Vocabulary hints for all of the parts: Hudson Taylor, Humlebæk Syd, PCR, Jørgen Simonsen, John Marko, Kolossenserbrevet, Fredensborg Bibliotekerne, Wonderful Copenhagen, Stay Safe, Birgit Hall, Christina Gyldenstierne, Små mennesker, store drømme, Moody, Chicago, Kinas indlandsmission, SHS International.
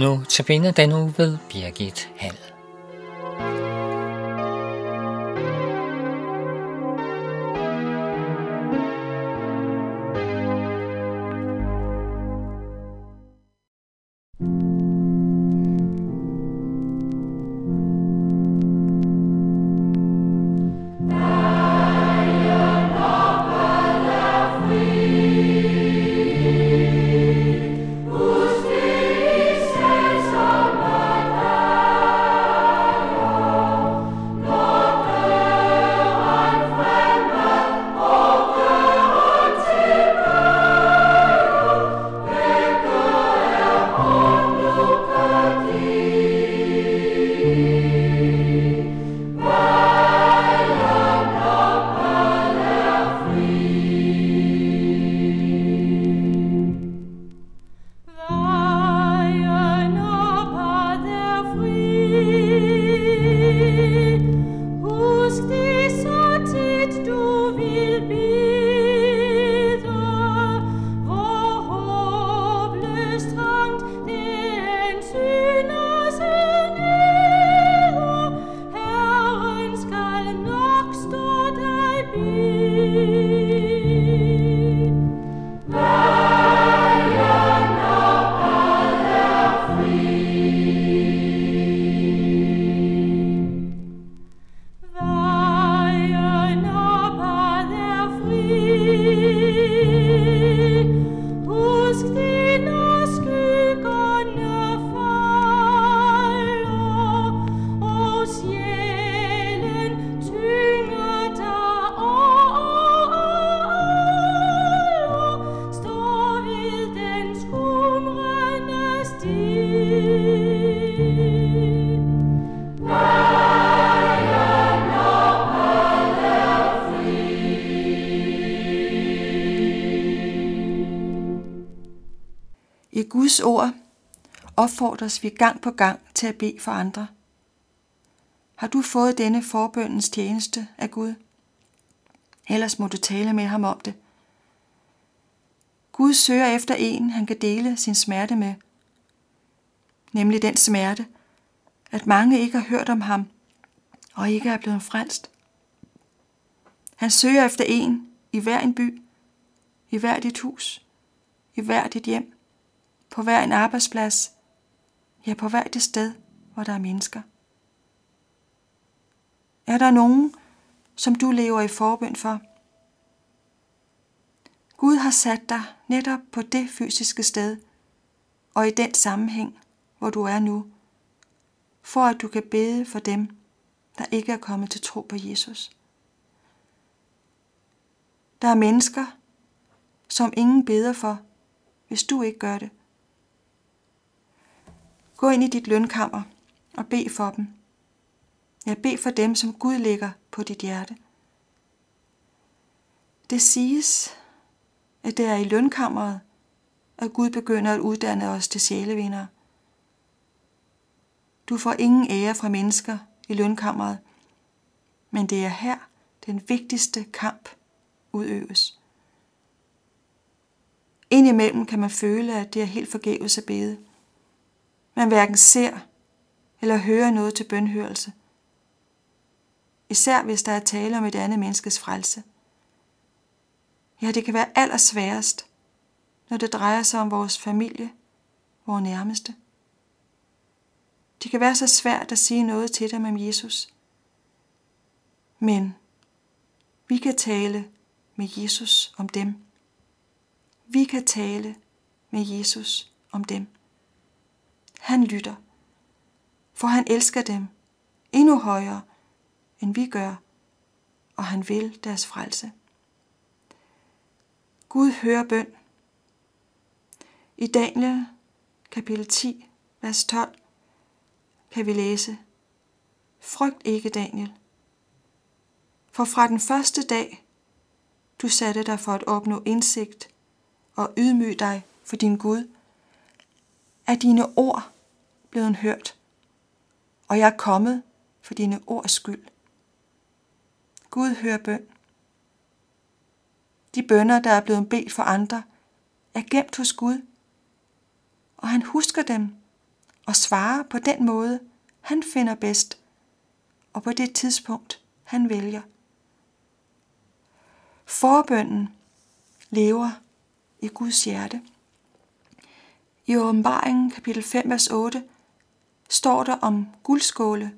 Nu tabiner den nu ved Birgit Hall. I Guds ord opfordres vi gang på gang til at bede for andre. Har du fået denne forbøndens tjeneste af Gud? Ellers må du tale med ham om det. Gud søger efter en, han kan dele sin smerte med. Nemlig den smerte, at mange ikke har hørt om ham og ikke er blevet frelst. Han søger efter en i hver en by, i hver dit hus, i hver dit hjem, på hver en arbejdsplads, ja på hvert det sted, hvor der er mennesker. Er der nogen, som du lever i forbøn for? Gud har sat dig netop på det fysiske sted, og i den sammenhæng, hvor du er nu, for at du kan bede for dem, der ikke er kommet til tro på Jesus. Der er mennesker, som ingen beder for, hvis du ikke gør det. Gå ind i dit lønkammer og bed for dem. Ja, bed for dem, som Gud lægger på dit hjerte. Det siges, at det er i lønkammeret, at Gud begynder at uddanne os til sjælevindere. Du får ingen ære fra mennesker i lønkammeret, men det er her, den vigtigste kamp udøves. Indimellem kan man føle, at det er helt forgæves at bede. Man hverken ser eller hører noget til bønhørelse. Især hvis der er tale om et andet menneskes frelse. Ja, det kan være allersværest, når det drejer sig om vores familie, vores nærmeste. Det kan være så svært at sige noget til dem om Jesus. Men vi kan tale med Jesus om dem. Vi kan tale med Jesus om dem. Han lytter, for han elsker dem endnu højere, end vi gør, og han vil deres frelse. Gud hører bøn. I Daniel kapitel 10, vers 12, kan vi læse: Frygt ikke, Daniel, for fra den første dag, du satte dig for at opnå indsigt og ydmyg dig for din Gud, er dine ord blevet hørt, og jeg er kommet for dine ords skyld. Gud hører bøn. De bønner, der er blevet bedt for andre, er gemt hos Gud, og han husker dem og svarer på den måde, han finder bedst, og på det tidspunkt, han vælger. Forbønnen lever i Guds hjerte. I Åbenbaringen kapitel 5, vers 8 står der om guldskåle,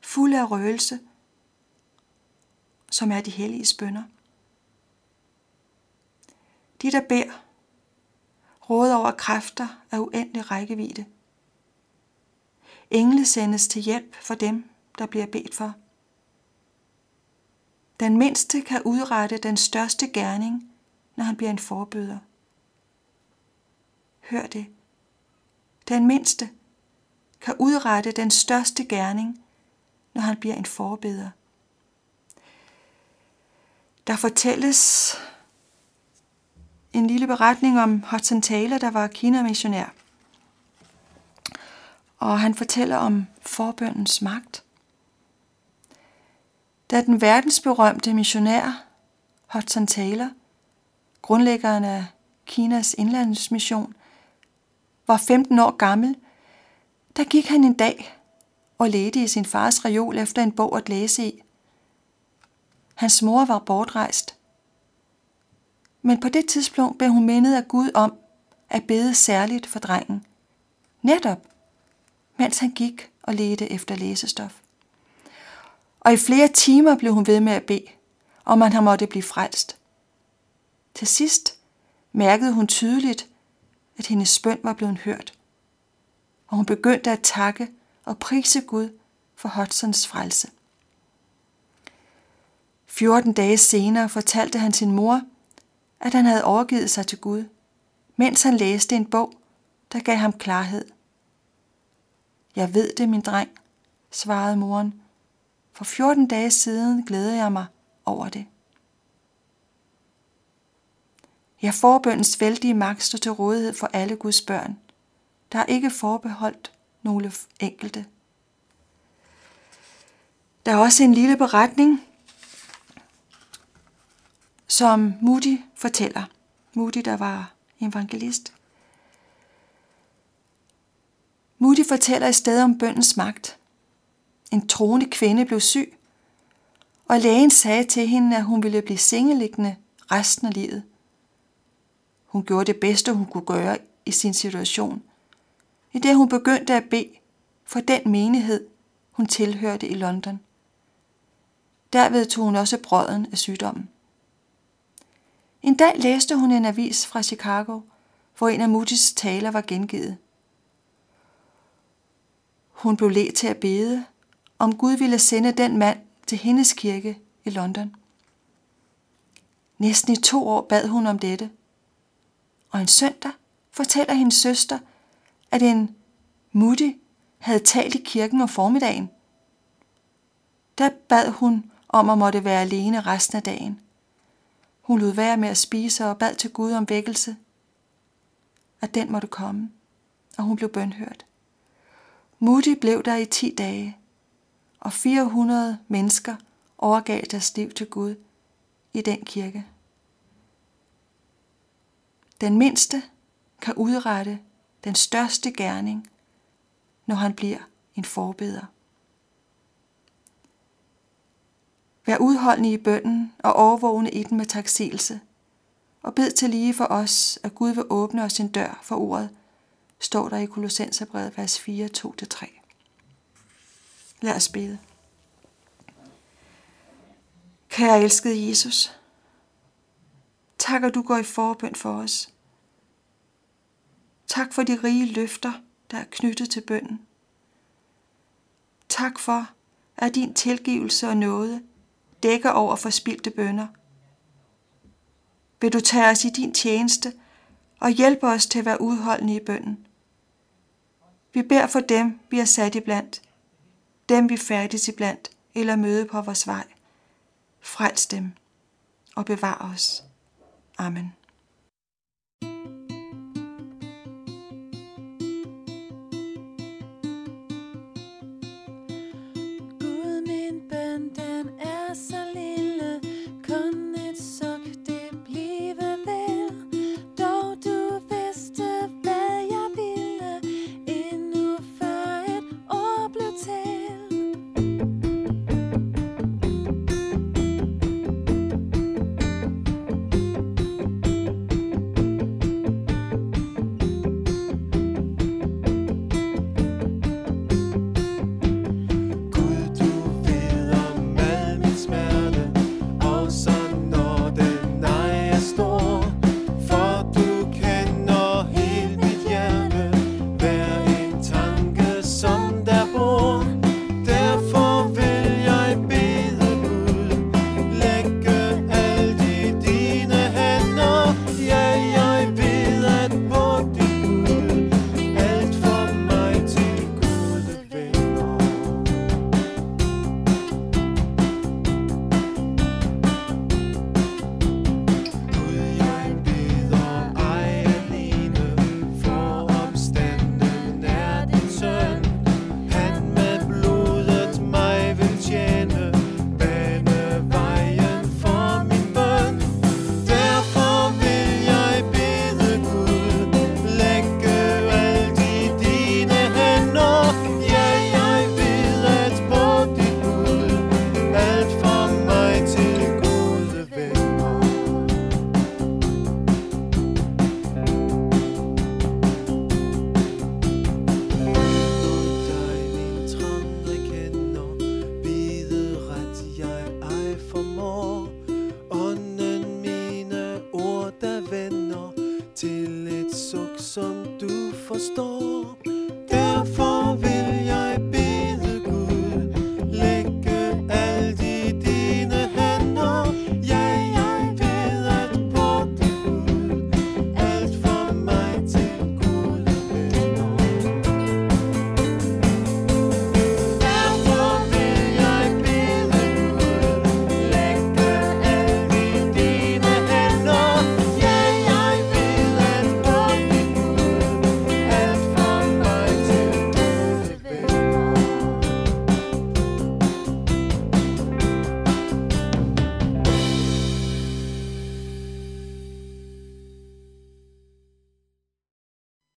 fulde af røgelse, som er de helliges bønner. De, der beder, råder over kræfter af uendelig rækkevidde. Engle sendes til hjælp for dem, der bliver bedt for. Den mindste kan udrette den største gerning, når han bliver en forbøder. Hør det. Den mindste kan udrette den største gerning, når han bliver en forbeder. Der fortælles en lille beretning om Hudson Taylor, der var Kina-missionær. Og han fortæller om forbøndens magt. Da den verdensberømte missionær Hudson Taylor, grundlæggeren af Kinas indlandsmission, var 15 år gammel, der gik han en dag og ledte i sin fars reol efter en bog at læse i. Hans mor var bortrejst. Men på det tidspunkt blev hun mindet af Gud om at bede særligt for drengen. Netop, mens han gik og ledte efter læsestof. Og i flere timer blev hun ved med at bede, og man har måttet blive frelst. Til sidst mærkede hun tydeligt, at hendes bøn var blevet hørt, og hun begyndte at takke og prise Gud for Hudsons frelse. 14 dage senere fortalte han sin mor, at han havde overgivet sig til Gud, mens han læste en bog, der gav ham klarhed. Jeg ved det, min dreng, svarede moren. For 14 dage siden glædede jeg mig over det. Ja, forbøndens vældige magt står til rådighed for alle Guds børn. Der er ikke forbeholdt nogle enkelte. Der er også en lille beretning, som Moody fortæller. Moody, der var evangelist. Moody fortæller i stedet om bøndens magt. En troende kvinde blev syg, og lægen sagde til hende, at hun ville blive sengeliggende resten af livet. Hun gjorde det bedste, hun kunne gøre i sin situation, idet hun begyndte at bede for den menighed, hun tilhørte i London. Derved tog hun også brodden af sygdommen. En dag læste hun en avis fra Chicago, hvor en af Moody's taler var gengivet. Hun blev ledt til at bede, om Gud ville sende den mand til hendes kirke i London. Næsten i 2 år bad hun om dette, og en søndag fortæller hendes søster, at en Moody havde talt i kirken om formiddagen. Der bad hun om at måtte være alene resten af dagen. Hun lod være med at spise og bad til Gud om vækkelse, at den måtte komme, og hun blev bønhørt. Moody blev der i 10 dage, og 400 mennesker overgav deres liv til Gud i den kirke. Den mindste kan udrette den største gerning, når han bliver en forbeder. Vær udholdende i bønnen og overvågende i den med taksigelse, og bed til lige for os, at Gud vil åbne os en dør for ordet, står der i Kolossenserbrevet vers 4, 2-3. Lad os bede. Kære elskede Jesus, tak at du går i forbøn for os. Tak for de rige løfter, der er knyttet til bønnen. Tak for, at din tilgivelse og nåde dækker over forspildte bønner. Vil du tage os i din tjeneste og hjælpe os til at være udholdende i bønnen. Vi beder for dem, vi er sat iblandt, dem vi færdes iblandt eller møde på vores vej. Frels dem og bevar os. Amen. Blive ved, dog du vidste, hvad jeg ville endnu. forstår.